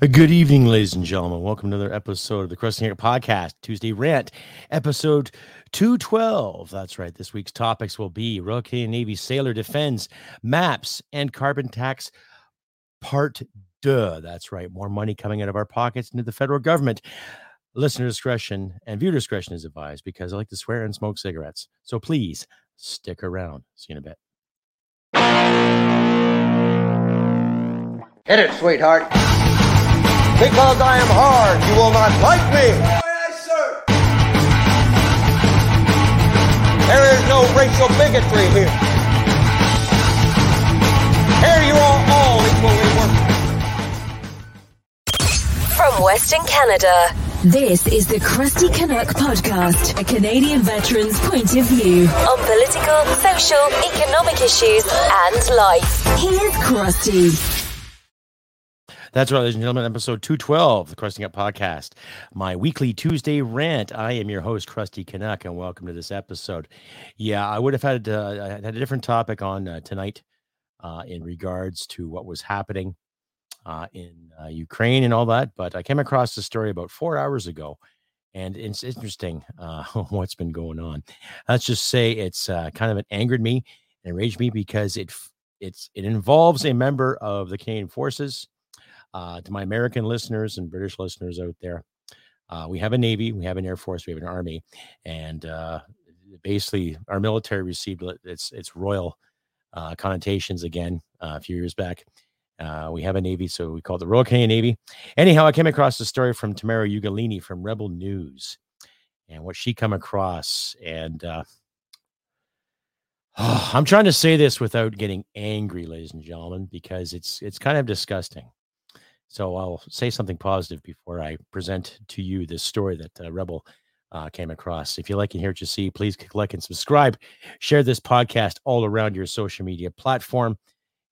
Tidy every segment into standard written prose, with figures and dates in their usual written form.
Good evening, ladies and gentlemen. Welcome to another episode of the Crusty Canuck Podcast, Tuesday Rant, episode 212. That's right. This week's topics will be Royal Canadian Navy Sailor Defense, Maps, and Carbon Tax Part 2. That's right. More money coming out of our pockets into the federal government. Listener discretion and viewer discretion is advised because I like to swear and smoke cigarettes. So please stick around. See you in a bit. Hit it, sweetheart. Because I am hard, you will not like me. Aye, aye, sir. There is no racial bigotry here. Here you are all equally worthy. From Western Canada, this is the Crusty Canuck Podcast, a Canadian veteran's point of view on political, social, economic issues and life. Here's Crusty. That's right, ladies and gentlemen, episode 212, the Crusty Canuck Podcast, my weekly Tuesday rant. I am your host, Crusty Canuck, and welcome to this episode. Yeah, I would have had a different topic on tonight in regards to what was happening in Ukraine and all that, but I came across this story about 4 hours ago, and it's interesting what's been going on. Let's just say it's kind of angered me and enraged me because it involves a member of the Canadian Forces. To my American listeners and British listeners out there, we have a Navy, we have an Air Force, we have an Army, and basically our military received its royal connotations again a few years back. We have a Navy, so we call it the Royal Canadian Navy. Anyhow, I came across the story from Tamara Ugolini from Rebel News and what she come across. And I'm trying to say this without getting angry, ladies and gentlemen, because it's kind of disgusting. So I'll say something positive before I present to you this story that Rebel came across. If you like and hear what you see, please click like and subscribe. Share this podcast all around your social media platform.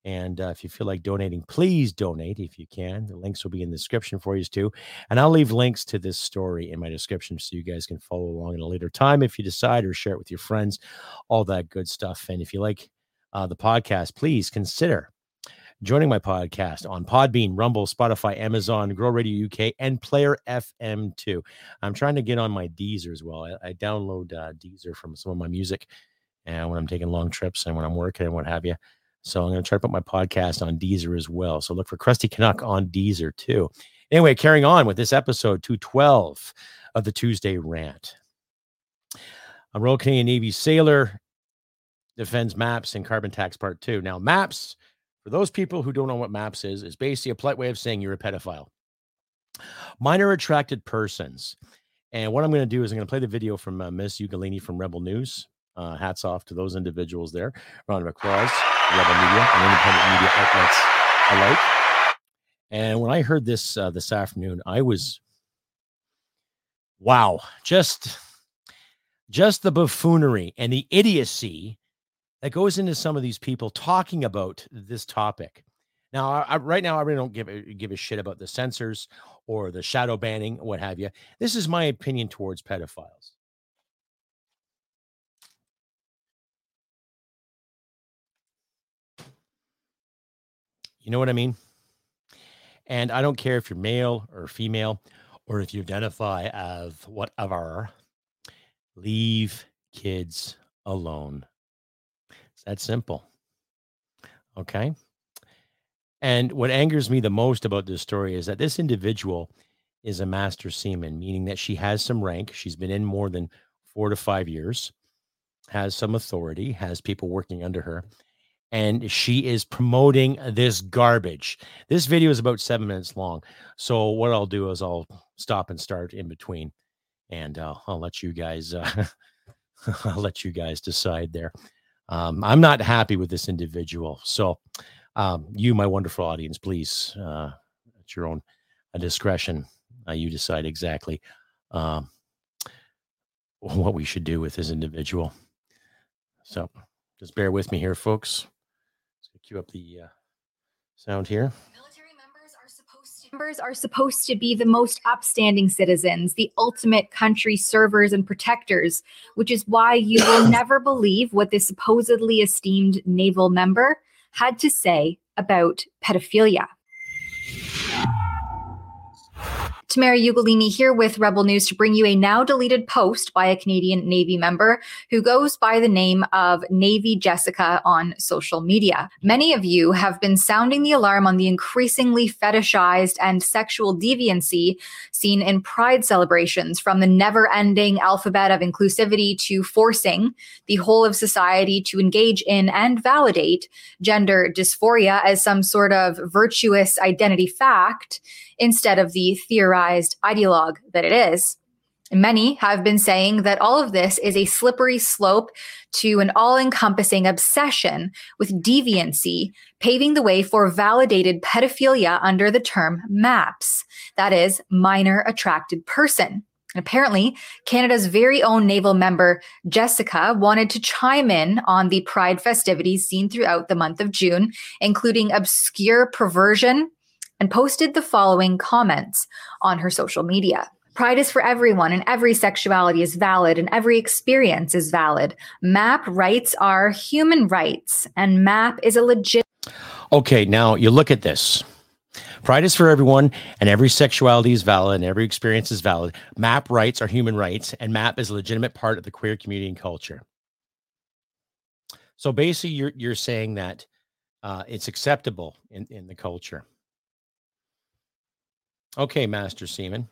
And if you feel like donating, please donate if you can. The links will be in the description for you too. And I'll leave links to this story in my description so you guys can follow along at a later time if you decide, or share it with your friends, all that good stuff. And if you like the podcast, please consider joining my podcast on Podbean, Rumble, Spotify, Amazon, Grow Radio UK, and Player FM too. I'm trying to get on my Deezer as well. I download Deezer from some of my music, and when I'm taking long trips and when I'm working and what have you. So I'm going to try to put my podcast on Deezer as well. So look for Crusty Canuck on Deezer too. Anyway, carrying on with this episode 212 of the Tuesday Rant. A Royal Canadian Navy Sailor defends Maps and Carbon Tax Part 2. Now, Maps, for those people who don't know what MAPS is basically a polite way of saying you're a pedophile. Minor attracted persons. And what I'm going to do is I'm going to play the video from Miss Ugolini from Rebel News. Hats off to those individuals there. Round of applause. Rebel Media and independent media outlets alike. And when I heard this this afternoon, I was, wow, just the buffoonery and the idiocy that goes into some of these people talking about this topic. Now, right now, I really don't give a shit about the censors or the shadow banning, what have you. This is my opinion towards pedophiles. You know what I mean? And I don't care if you're male or female, or if you identify as whatever. Leave kids alone. That's simple. Okay. And what angers me the most about this story is that this individual is a master seaman, meaning that she has some rank. She's been in more than 4 to 5 years, has some authority, has people working under her, and she is promoting this garbage. This video is about 7 minutes long. So what I'll do is I'll stop and start in between, and I'll let you guys, I'll let you guys decide there. I'm not happy with this individual. So you, my wonderful audience, please, at your own discretion, you decide exactly what we should do with this individual. So just bear with me here, folks. Let's cue up the sound here. Members are supposed to be the most upstanding citizens, the ultimate country servers and protectors, which is why you will never believe what this supposedly esteemed naval member had to say about pedophilia. Tamara Ugolini here with Rebel News to bring you a now deleted post by a Canadian Navy member who goes by the name of Navy Jessica on social media. Many of you have been sounding the alarm on the increasingly fetishized and sexual deviancy seen in Pride celebrations, from the never-ending alphabet of inclusivity to forcing the whole of society to engage in and validate gender dysphoria as some sort of virtuous identity fact instead of the theorized ideologue that it is. Many have been saying that all of this is a slippery slope to an all-encompassing obsession with deviancy, paving the way for validated pedophilia under the term MAPS, that is, minor attracted person. And apparently, Canada's very own naval member, Jessica, wanted to chime in on the Pride festivities seen throughout the month of June, including obscure perversion, and posted the following comments on her social media. Pride is for everyone, and every sexuality is valid, and every experience is valid. MAP rights are human rights, and MAP is a legit... Okay, now you look at this. Pride is for everyone, and every sexuality is valid, and every experience is valid. MAP rights are human rights, and MAP is a legitimate part of the queer community and culture. So basically, you're saying that it's acceptable in the culture. Okay, Master Seaman.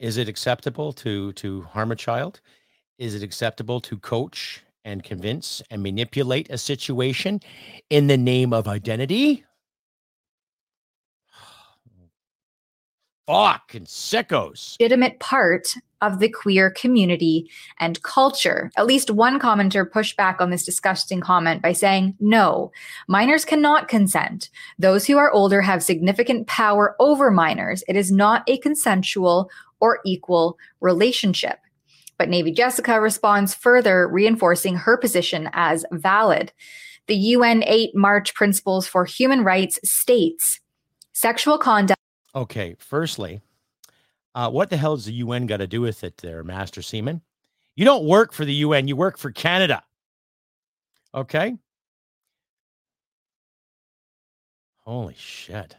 Is it acceptable to harm a child? Is it acceptable to coach and convince and manipulate a situation in the name of identity? Fucking sickos. Legitimate part of the queer community and culture. At least one commenter pushed back on this disgusting comment by saying, no, minors cannot consent. Those who are older have significant power over minors. It is not a consensual or equal relationship. But Navy Jessica responds further, reinforcing her position as valid. The UN 8 March Principles for Human Rights states, sexual conduct... Okay, firstly, what the hell does the UN got to do with it there, Master Seaman? You don't work for the UN, you work for Canada. Okay? Holy shit.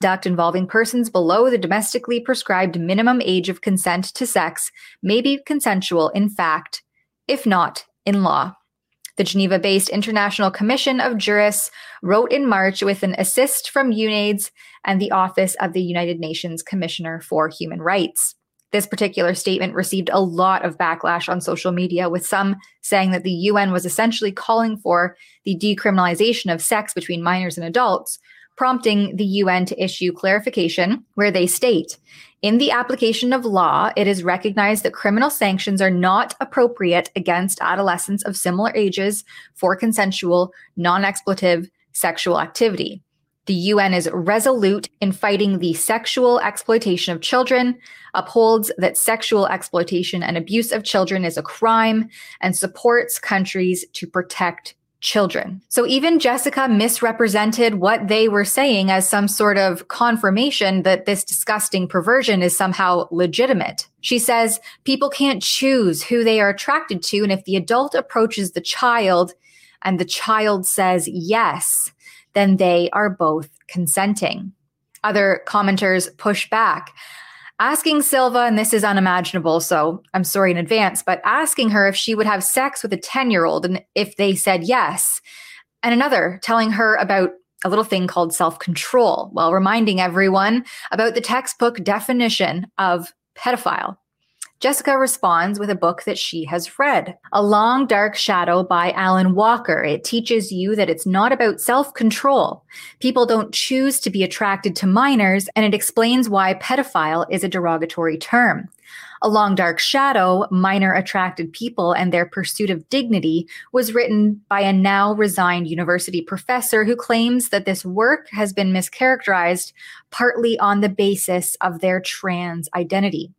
Conduct involving persons below the domestically prescribed minimum age of consent to sex may be consensual in fact, if not in law. The Geneva-based International Commission of Jurists wrote in March with an assist from UNAIDS and the Office of the United Nations Commissioner for Human Rights. This particular statement received a lot of backlash on social media, with some saying that the UN was essentially calling for the decriminalization of sex between minors and adults, prompting the UN to issue clarification where they state, in the application of law, it is recognized that criminal sanctions are not appropriate against adolescents of similar ages for consensual, non-exploitative sexual activity. The UN is resolute in fighting the sexual exploitation of children, upholds that sexual exploitation and abuse of children is a crime, and supports countries to protect children. So even Jessica misrepresented what they were saying as some sort of confirmation that this disgusting perversion is somehow legitimate. She says people can't choose who they are attracted to, and if the adult approaches the child and the child says yes, then they are both consenting. Other commenters push back, asking Silva, and this is unimaginable, so I'm sorry in advance, but asking her if she would have sex with a 10-year-old and if they said yes. And another telling her about a little thing called self-control, while reminding everyone about the textbook definition of pedophile. Jessica responds with a book that she has read, A Long Dark Shadow by Alan Walker. It teaches you that it's not about self-control. People don't choose to be attracted to minors, and it explains why pedophile is a derogatory term. A Long Dark Shadow, Minor Attracted People and Their Pursuit of Dignity, was written by a now resigned university professor who claims that this work has been mischaracterized partly on the basis of their trans identity.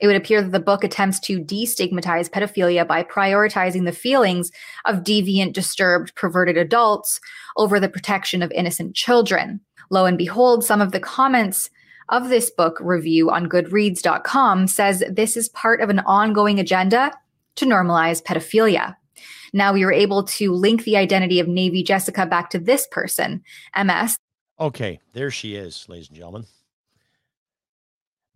It would appear that the book attempts to destigmatize pedophilia by prioritizing the feelings of deviant, disturbed, perverted adults over the protection of innocent children. Lo and behold, some of the comments of this book review on Goodreads.com says this is part of an ongoing agenda to normalize pedophilia. Now we were able to link the identity of Navy Jessica back to this person, MS. Okay, there she is, ladies and gentlemen.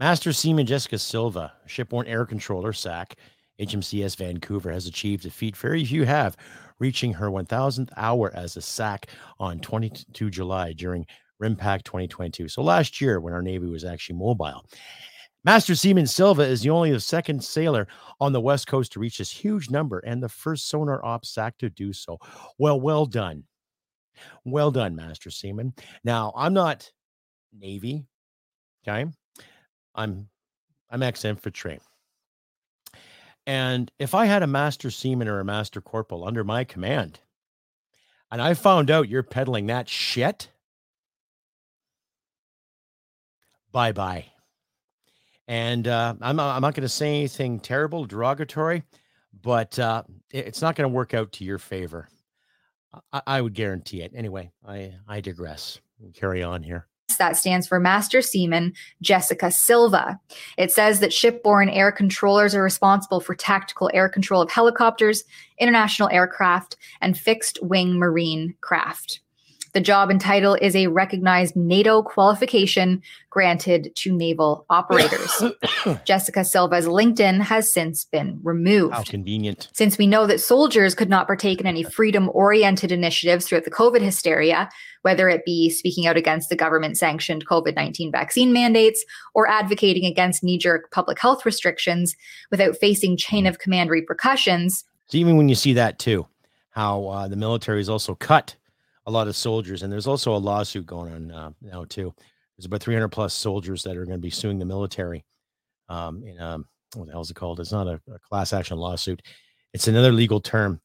Master Seaman Jessica Silva, shipborne air controller, SAC, HMCS Vancouver, has achieved a feat very few have, reaching her 1,000th hour as a SAC on 22 July during RIMPAC 2022. So last year when our Navy was actually mobile. Master Seaman Silva is the only second sailor on the West Coast to reach this huge number and the first sonar op SAC to do so. Well done. Well done, Master Seaman. Now, I'm not Navy, okay? I'm ex-infantry. And if I had a Master Seaman or a Master Corporal under my command, and I found out you're peddling that shit, bye-bye. And I'm not going to say anything terrible, derogatory, but it's not going to work out to your favor. I would guarantee it. Anyway, I digress. We'll carry on here. That stands for Master Seaman Jessica Silva. It says that shipborne air controllers are responsible for tactical air control of helicopters, international aircraft, and fixed-wing marine craft. The job and title is a recognized NATO qualification granted to naval operators. Jessica Silva's LinkedIn has since been removed. How convenient. Since we know that soldiers could not partake in any freedom-oriented initiatives throughout the COVID hysteria, whether it be speaking out against the government-sanctioned COVID-19 vaccine mandates or advocating against knee-jerk public health restrictions without facing chain-of-command repercussions. So even when you see that, too, how the military is also cut a lot of soldiers, and there's also a lawsuit going on now too. There's about 300 plus soldiers that are going to be suing the military. What the hell is it called? It's not a class action lawsuit. It's another legal term,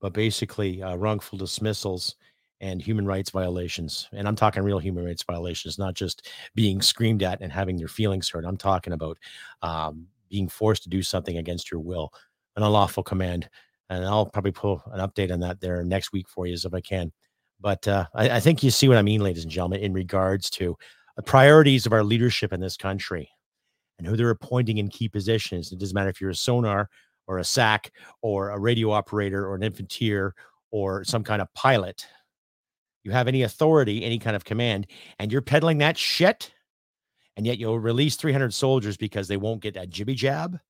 but basically wrongful dismissals and human rights violations. And I'm talking real human rights violations, not just being screamed at and having your feelings hurt. I'm talking about being forced to do something against your will, an unlawful command. And I'll probably pull an update on that there next week for you if I can. But I think you see what I mean, ladies and gentlemen, in regards to the priorities of our leadership in this country and who they're appointing in key positions. It doesn't matter if you're a sonar or a SAC or a radio operator or an infanteer or some kind of pilot. You have any authority, any kind of command, and you're peddling that shit, and yet you'll release 300 soldiers because they won't get a jibby jab.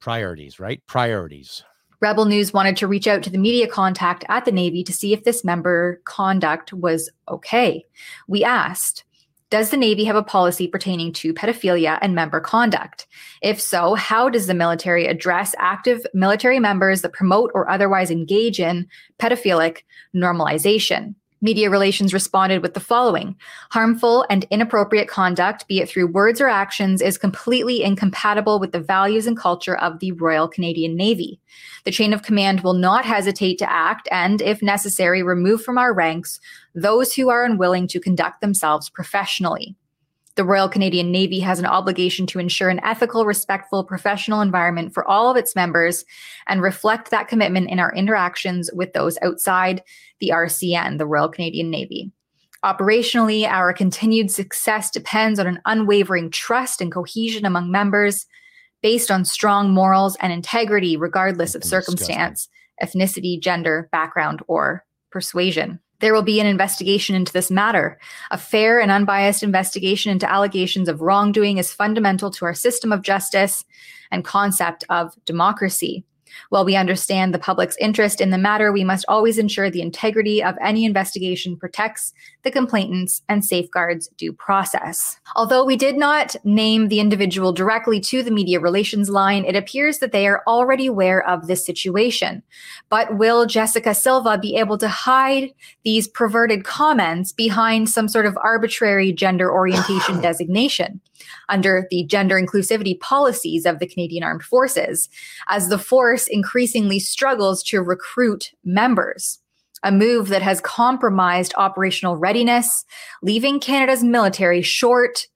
Priorities, right? Priorities. Rebel News wanted to reach out to the media contact at the Navy to see if this member conduct was okay. We asked, does the Navy have a policy pertaining to pedophilia and member conduct? If so, how does the military address active military members that promote or otherwise engage in pedophilic normalization? Media relations responded with the following. Harmful and inappropriate conduct, be it through words or actions, is completely incompatible with the values and culture of the Royal Canadian Navy. The chain of command will not hesitate to act and, if necessary, remove from our ranks those who are unwilling to conduct themselves professionally. The Royal Canadian Navy has an obligation to ensure an ethical, respectful, professional environment for all of its members and reflect that commitment in our interactions with those outside the RCN, the Royal Canadian Navy. Operationally, our continued success depends on an unwavering trust and cohesion among members based on strong morals and integrity, regardless of circumstance, ethnicity, gender, background, or persuasion. There will be an investigation into this matter. A fair and unbiased investigation into allegations of wrongdoing is fundamental to our system of justice and concept of democracy. While we understand the public's interest in the matter, we must always ensure the integrity of any investigation protects the complainants and safeguards due process. Although we did not name the individual directly to the media relations line, it appears that they are already aware of this situation. But will Jessica Silva be able to hide these perverted comments behind some sort of arbitrary gender orientation designation under the gender inclusivity policies of the Canadian Armed Forces, as the force increasingly struggles to recruit members, a move that has compromised operational readiness, leaving Canada's military short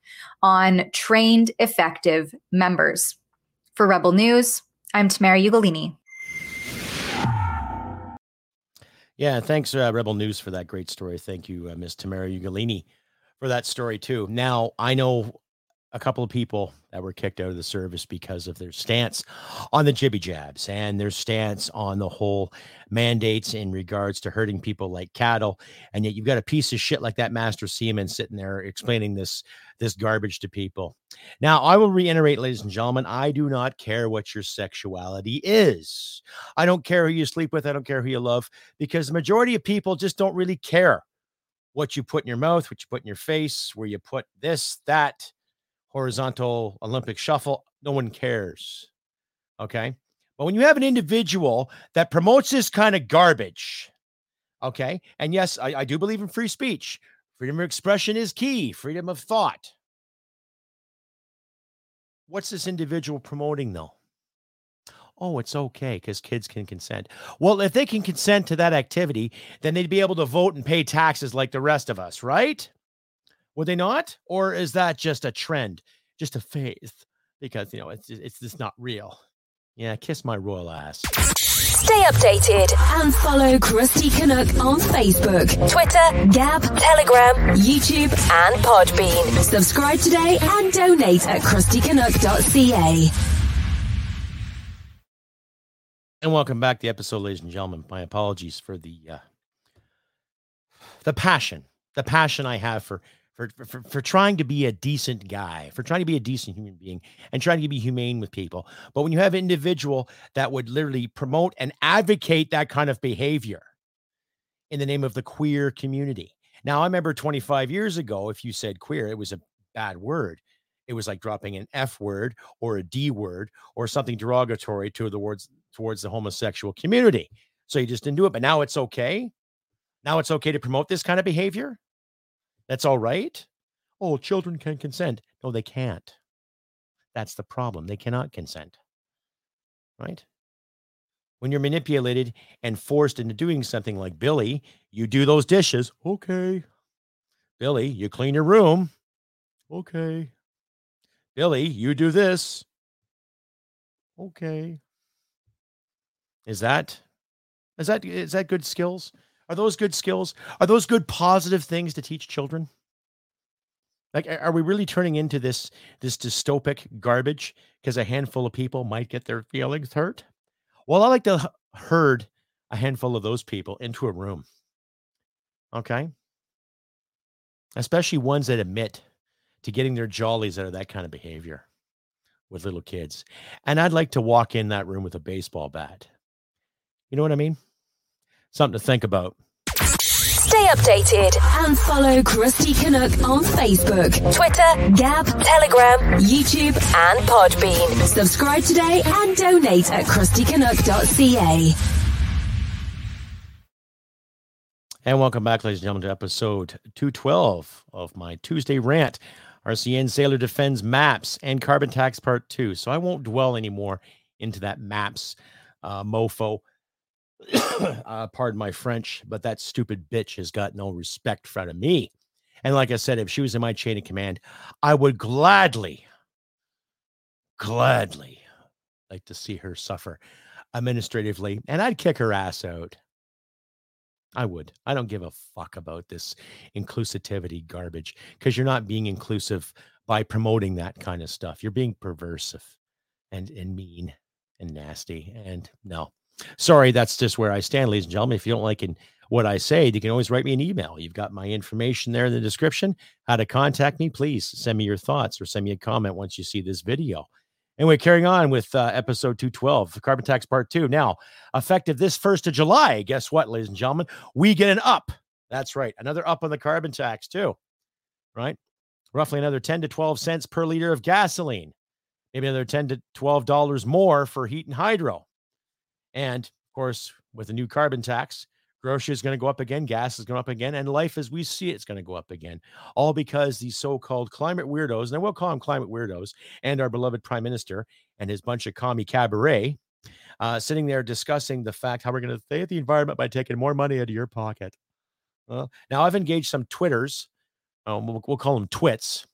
on trained, effective members? For Rebel News, I'm Tamara Ugolini. Yeah, thanks, Rebel News, for that great story. Thank you, Ms. Tamara Ugolini, for that story, too. Now, I know a couple of people that were kicked out of the service because of their stance on the jibby jabs and their stance on the whole mandates in regards to hurting people like cattle. And yet you've got a piece of shit like that Master Seaman sitting there explaining this garbage to people. Now, I will reiterate, ladies and gentlemen, I do not care what your sexuality is. I don't care who you sleep with. I don't care who you love, because the majority of people just don't really care what you put in your mouth, what you put in your face, where you put this, that, horizontal Olympic shuffle. No one cares. Okay. But when you have an individual that promotes this kind of garbage, okay. And yes, I do believe in free speech. Freedom of expression is key. Freedom of thought. What's this individual promoting though? Oh, it's okay because kids can consent. Well, if they can consent to that activity, then they'd be able to vote and pay taxes like the rest of us, right? Would they not? Or is that just a trend, just a phase? Because, you know, it's just not real. Yeah, kiss my royal ass. Stay updated and follow Crusty Canuck on Facebook, Twitter, Gab, Telegram, YouTube and Podbean. Subscribe today and donate at crustycanuck.ca. And welcome back to the episode, ladies and gentlemen. My apologies for the passion I have for trying to be a decent guy, for trying to be a decent human being and trying to be humane with people. But when you have an individual that would literally promote and advocate that kind of behavior in the name of the queer community. Now, I remember 25 years ago, if you said queer, it was a bad word. It was like dropping an F word or a D word or something derogatory to the words towards the homosexual community. So you just didn't do it. But now it's okay. Now it's okay to promote this kind of behavior. That's all right. Oh, children can consent. No, they can't. That's the problem. They cannot consent, right? When you're manipulated and forced into doing something like, Billy, you do those dishes. Okay. Billy, you clean your room. Okay. Billy, you do this. Okay. Is that good skills? Are those good skills? Are those good positive things to teach children? Like, are we really turning into this dystopic garbage because a handful of people might get their feelings hurt? Well, I like to herd a handful of those people into a room. Okay? Especially ones that admit to getting their jollies out of that kind of behavior with little kids. And I'd like to walk in that room with a baseball bat. You know what I mean? Something to think about. Stay updated and follow Crusty Canuck on Facebook, Twitter, Gab, Telegram, YouTube and Podbean. Subscribe today and donate at crustycanuck.ca. And welcome back, ladies and gentlemen, to episode 212 of my Tuesday rant. RCN Sailor defends MAPS and carbon tax part 2. So I won't dwell anymore into that MAPS mofo. Pardon my French, but that stupid bitch has got no respect from me. And like I said, if she was in my chain of command, I would gladly like to see her suffer administratively, and I'd kick her ass out. I would. I don't give a fuck about this inclusivity garbage, because you're not being inclusive by promoting that kind of stuff. You're being perversive and mean and nasty, and no. Sorry, that's just where I stand, ladies and gentlemen. If you don't like what I say, you can always write me an email. You've got my information there in the description. How to contact me, please send me your thoughts or send me a comment once you see this video. And we're carrying on with episode 212, Carbon Tax Part 2. Now, effective this 1st of July, guess what, ladies and gentlemen? We get an up. That's right. Another up on the carbon tax too, right? Roughly another 10 to 12 cents per liter of gasoline. Maybe another $10 to $12 more for heat and hydro. And, of course, with the new carbon tax, grocery is going to go up again, gas is going up again, and life as we see it's going to go up again. All because these so-called climate weirdos, and I will call them climate weirdos, and our beloved Prime Minister and his bunch of commie cabaret, sitting there discussing the fact how we're going to save the environment by taking more money out of your pocket. Well, now, I've engaged some Twitters, we'll call them twits,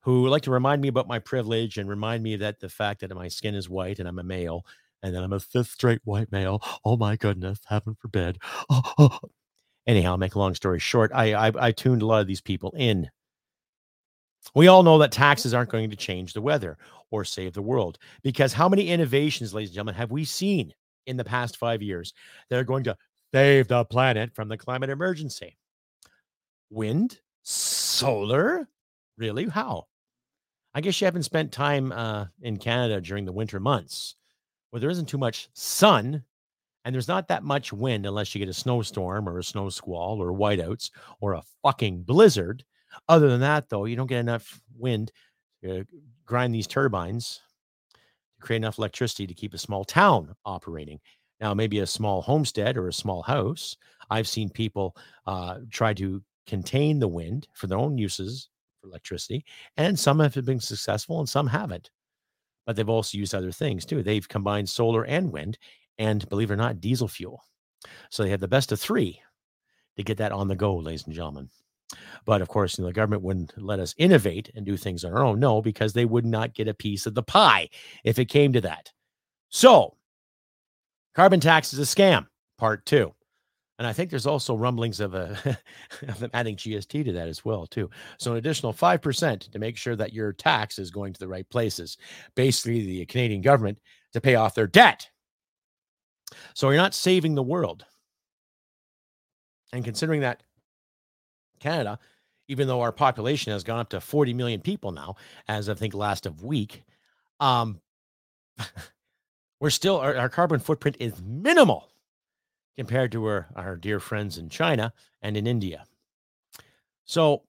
who like to remind me about my privilege and remind me that the fact that my skin is white and I'm a male, and then I'm a fifth straight white male. Oh, my goodness. Heaven forbid. Oh. Anyhow, I'll make a long story short. I tuned a lot of these people in We all know that taxes aren't going to change the weather or save the world, because how many innovations, ladies and gentlemen, have we seen in the past 5 years that are going to save the planet from the climate emergency? Wind, solar, really? How? I guess you haven't spent time in Canada during the winter months where there isn't too much sun and there's not that much wind, unless you get a snowstorm or a snow squall or whiteouts or a fucking blizzard. Other than that, though, you don't get enough wind to grind these turbines to create enough electricity to keep a small town operating. Now, maybe a small homestead or a small house. I've seen people try to contain the wind for their own uses for electricity, and some have been successful and some haven't. But they've also used other things, too. They've combined solar and wind and, believe it or not, diesel fuel. So they had the best of three to get that on the go, ladies and gentlemen. But, of course, the government wouldn't let us innovate and do things on our own. No, because they would not get a piece of the pie if it came to that. So carbon tax is a scam, part two. And I think there's also rumblings of them adding GST to that as well, too. So an additional 5% to make sure that your tax is going to the right places. Basically, the Canadian government to pay off their debt. So you're not saving the world. And considering that Canada, even though our population has gone up to 40 million people now, as I think last of week, we're still, our carbon footprint is minimal compared to our dear friends in China and in India. So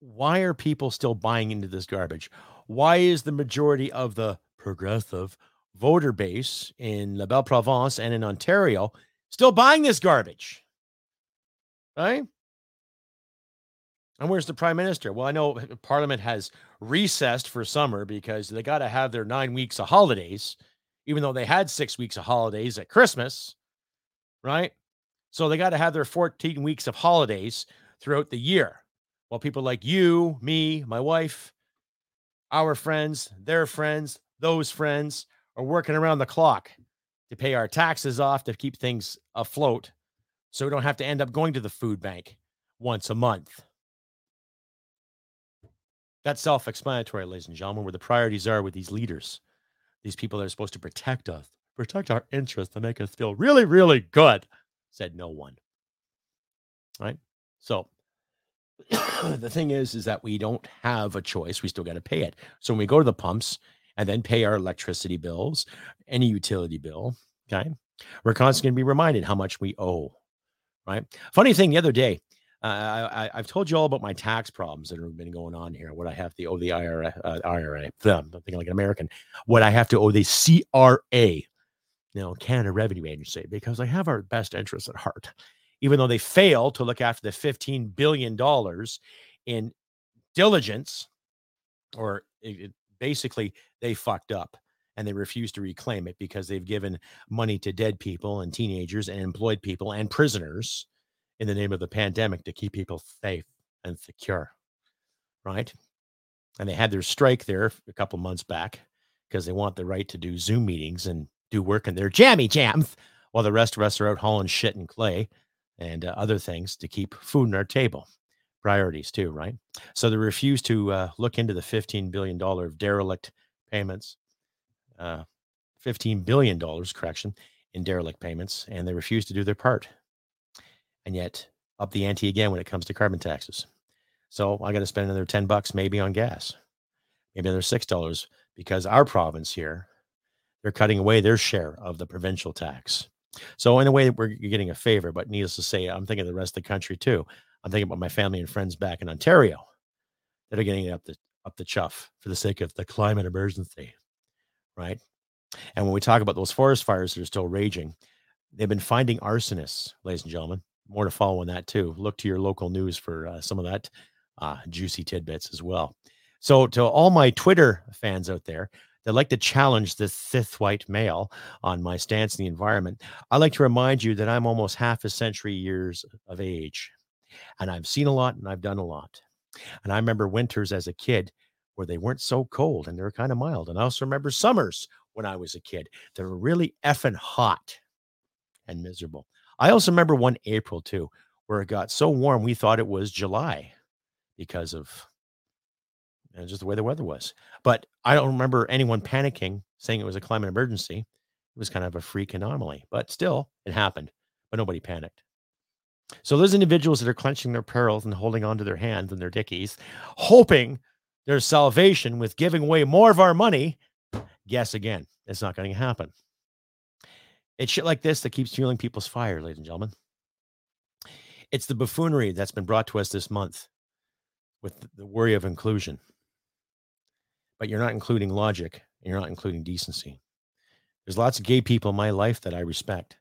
why are people still buying into this garbage? Why is the majority of the progressive voter base in La Belle Province and in Ontario still buying this garbage? Right? And where's the prime minister? Well, I know Parliament has recessed for summer because they got to have their 9 weeks of holidays, even though they had 6 weeks of holidays at Christmas. Right? So they got to have their 14 weeks of holidays throughout the year. While people like you, me, my wife, our friends, their friends, those friends are working around the clock to pay our taxes off, to keep things afloat, so we don't have to end up going to the food bank once a month. That's self-explanatory, ladies and gentlemen, where the priorities are with these leaders, these people that are supposed to protect us. Protect our interests to make us feel really, really good, said no one. All right? So the thing is that we don't have a choice. We still got to pay it. So when we go to the pumps and then pay our electricity bills, any utility bill, okay, we're constantly going to be reminded how much we owe, right? Funny thing, the other day, I've told you all about my tax problems that have been going on here. What I have to owe the IRA, I'm thinking like an American, what I have to owe the CRA, Canada Revenue Agency, because they have our best interests at heart, even though they fail to look after the $15 billion in diligence, or basically they fucked up and they refuse to reclaim it because they've given money to dead people and teenagers and employed people and prisoners in the name of the pandemic to keep people safe and secure, right? And they had their strike there a couple months back because they want the right to do Zoom meetings and do work in their jammy jams while the rest of us are out hauling shit and clay and other things to keep food on our table. Priorities too, right? So they refuse to look into the $15 billion of derelict payments, $15 billion correction in derelict payments, and they refuse to do their part. And yet up the ante again when it comes to carbon taxes. So I got to spend another $10 maybe on gas, maybe another $6, because our province here, they're cutting away their share of the provincial tax. So in a way, we're getting a favor, but needless to say, I'm thinking of the rest of the country too. I'm thinking about my family and friends back in Ontario that are getting up the chuff for the sake of the climate emergency, right? And when we talk about those forest fires that are still raging, they've been finding arsonists, ladies and gentlemen. More to follow on that too. Look to your local news for some of that juicy tidbits as well. So to all my Twitter fans out there, I'd like to challenge this Sith white male on my stance in the environment. I'd like to remind you that I'm almost half a century years of age, and I've seen a lot and I've done a lot. And I remember winters as a kid where they weren't so cold and they were kind of mild. And I also remember summers when I was a kid that were really effing hot and miserable. I also remember one April too, where it got so warm we thought it was July because of and just the way the weather was. But I don't remember anyone panicking, saying it was a climate emergency. It was kind of a freak anomaly, but still it happened, but nobody panicked. So those individuals that are clenching their pearls and holding onto their hands and their dickies, hoping their salvation with giving away more of our money, guess again, it's not going to happen. It's shit like this that keeps fueling people's fire, ladies and gentlemen. It's the buffoonery that's been brought to us this month with the worry of inclusion. But you're not including logic, and you're not including decency. There's lots of gay people in my life that I respect,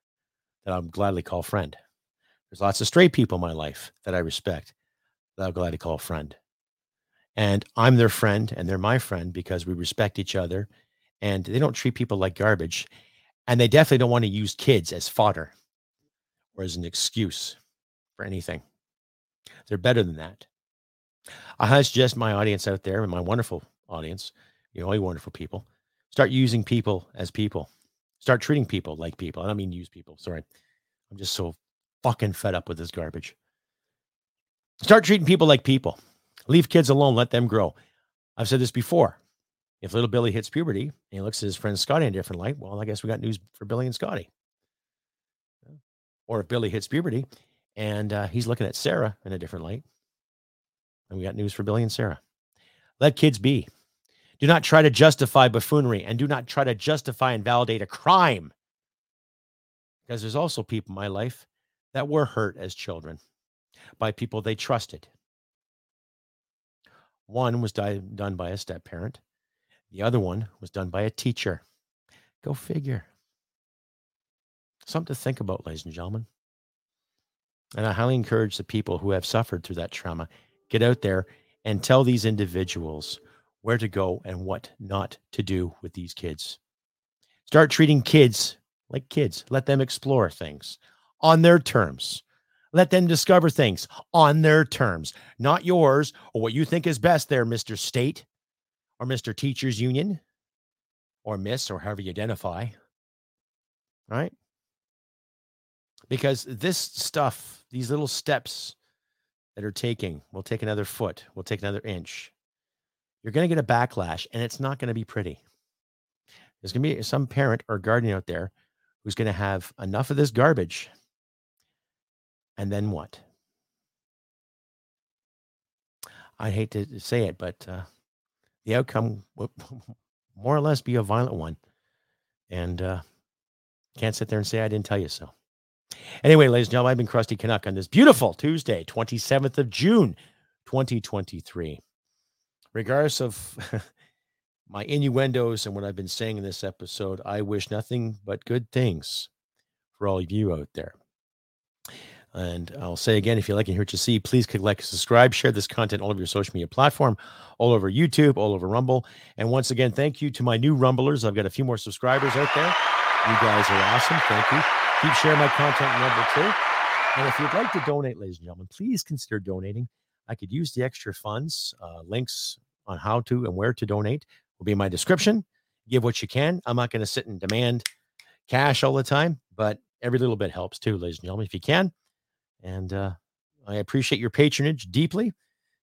that I'll gladly call friend. There's lots of straight people in my life that I respect, that I'll gladly call friend. And I'm their friend, and they're my friend, because we respect each other, and they don't treat people like garbage. And they definitely don't want to use kids as fodder or as an excuse for anything. They're better than that. I highly suggest my audience out there, and my wonderful audience, you know, all you wonderful people, start using people as people. Start treating people like people. I don't mean use people. Sorry. I'm just so fucking fed up with this garbage. Start treating people like people. Leave kids alone. Let them grow. I've said this before. If little Billy hits puberty and he looks at his friend Scotty in a different light, well, I guess we got news for Billy and Scotty. Or if Billy hits puberty and he's looking at Sarah in a different light, and we got news for Billy and Sarah. Let kids be. Do not try to justify buffoonery, and do not try to justify and validate a crime. Because there's also people in my life that were hurt as children by people they trusted. One was done by a step-parent. The other one was done by a teacher. Go figure. Something to think about, ladies and gentlemen. And I highly encourage the people who have suffered through that trauma, get out there and tell these individuals where to go and what not to do with these kids. Start treating kids like kids. Let them explore things on their terms. Let them discover things on their terms, not yours or what you think is best there, Mr. State. Or Mr. Teachers Union, or Miss, or however you identify, right? Because this stuff, these little steps that are taking, will take another foot, will take another inch. You're going to get a backlash, and it's not going to be pretty. There's going to be some parent or guardian out there who's going to have enough of this garbage. And then what? I hate to say it, but... the outcome will more or less be a violent one. And can't sit there and say I didn't tell you so. Anyway, ladies and gentlemen, I've been Crusty Canuck on this beautiful Tuesday, 27th of June, 2023. Regardless of my innuendos and what I've been saying in this episode, I wish nothing but good things for all of you out there. And I'll say again, if you like and hear what you see, please click like, subscribe, share this content all over your social media platform, all over YouTube, all over Rumble. And once again, thank you to my new Rumblers. I've got a few more subscribers out there. You guys are awesome. Thank you. Keep sharing my content in Rumble too. And if you'd like to donate, ladies and gentlemen, please consider donating. I could use the extra funds. Links on how to and where to donate will be in my description. Give what you can. I'm not going to sit and demand cash all the time, but every little bit helps too, ladies and gentlemen, if you can. And I appreciate your patronage deeply.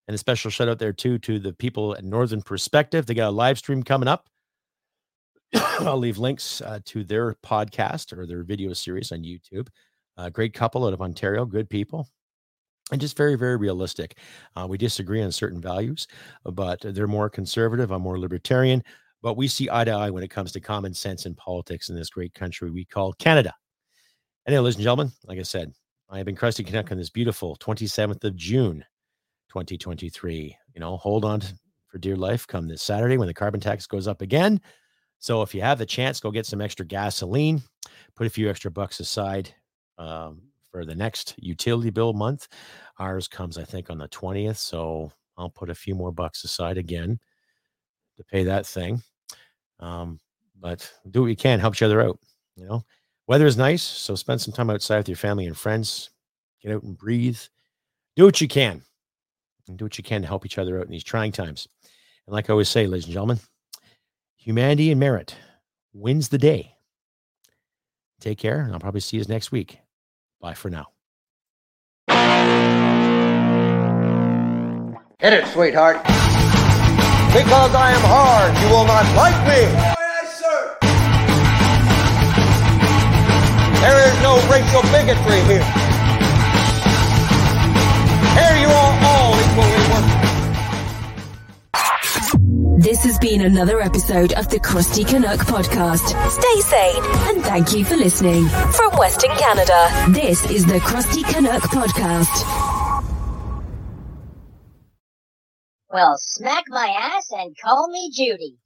And a special shout out there, too, to the people at Northern Perspective. They got a live stream coming up. I'll leave links to their podcast or their video series on YouTube. Great couple out of Ontario, good people. And just very, very realistic. We disagree on certain values, but they're more conservative. I'm more libertarian. But we see eye to eye when it comes to common sense and politics in this great country we call Canada. Anyway, ladies and gentlemen, like I said, I have been Crusty Canuck on this beautiful 27th of June, 2023. You know, hold on for dear life come this Saturday when the carbon tax goes up again. So if you have the chance, go get some extra gasoline, put a few extra bucks aside for the next utility bill month. Ours comes, I think, on the 20th. So I'll put a few more bucks aside again to pay that thing. But do what you can, help each other out, you know. Weather is nice, so spend some time outside with your family and friends. Get out and breathe. Do what you can. And do what you can to help each other out in these trying times. And like I always say, ladies and gentlemen, humanity and merit wins the day. Take care, and I'll probably see you next week. Bye for now. Hit it, sweetheart. Because I am hard, you will not like me. Oh, yes, sir. There is no racial bigotry here. Here you are all equally worthless. This has been another episode of the Crusty Canuck podcast. Stay sane and thank you for listening. From Western Canada, this is the Crusty Canuck podcast. Well, smack my ass and call me Judy.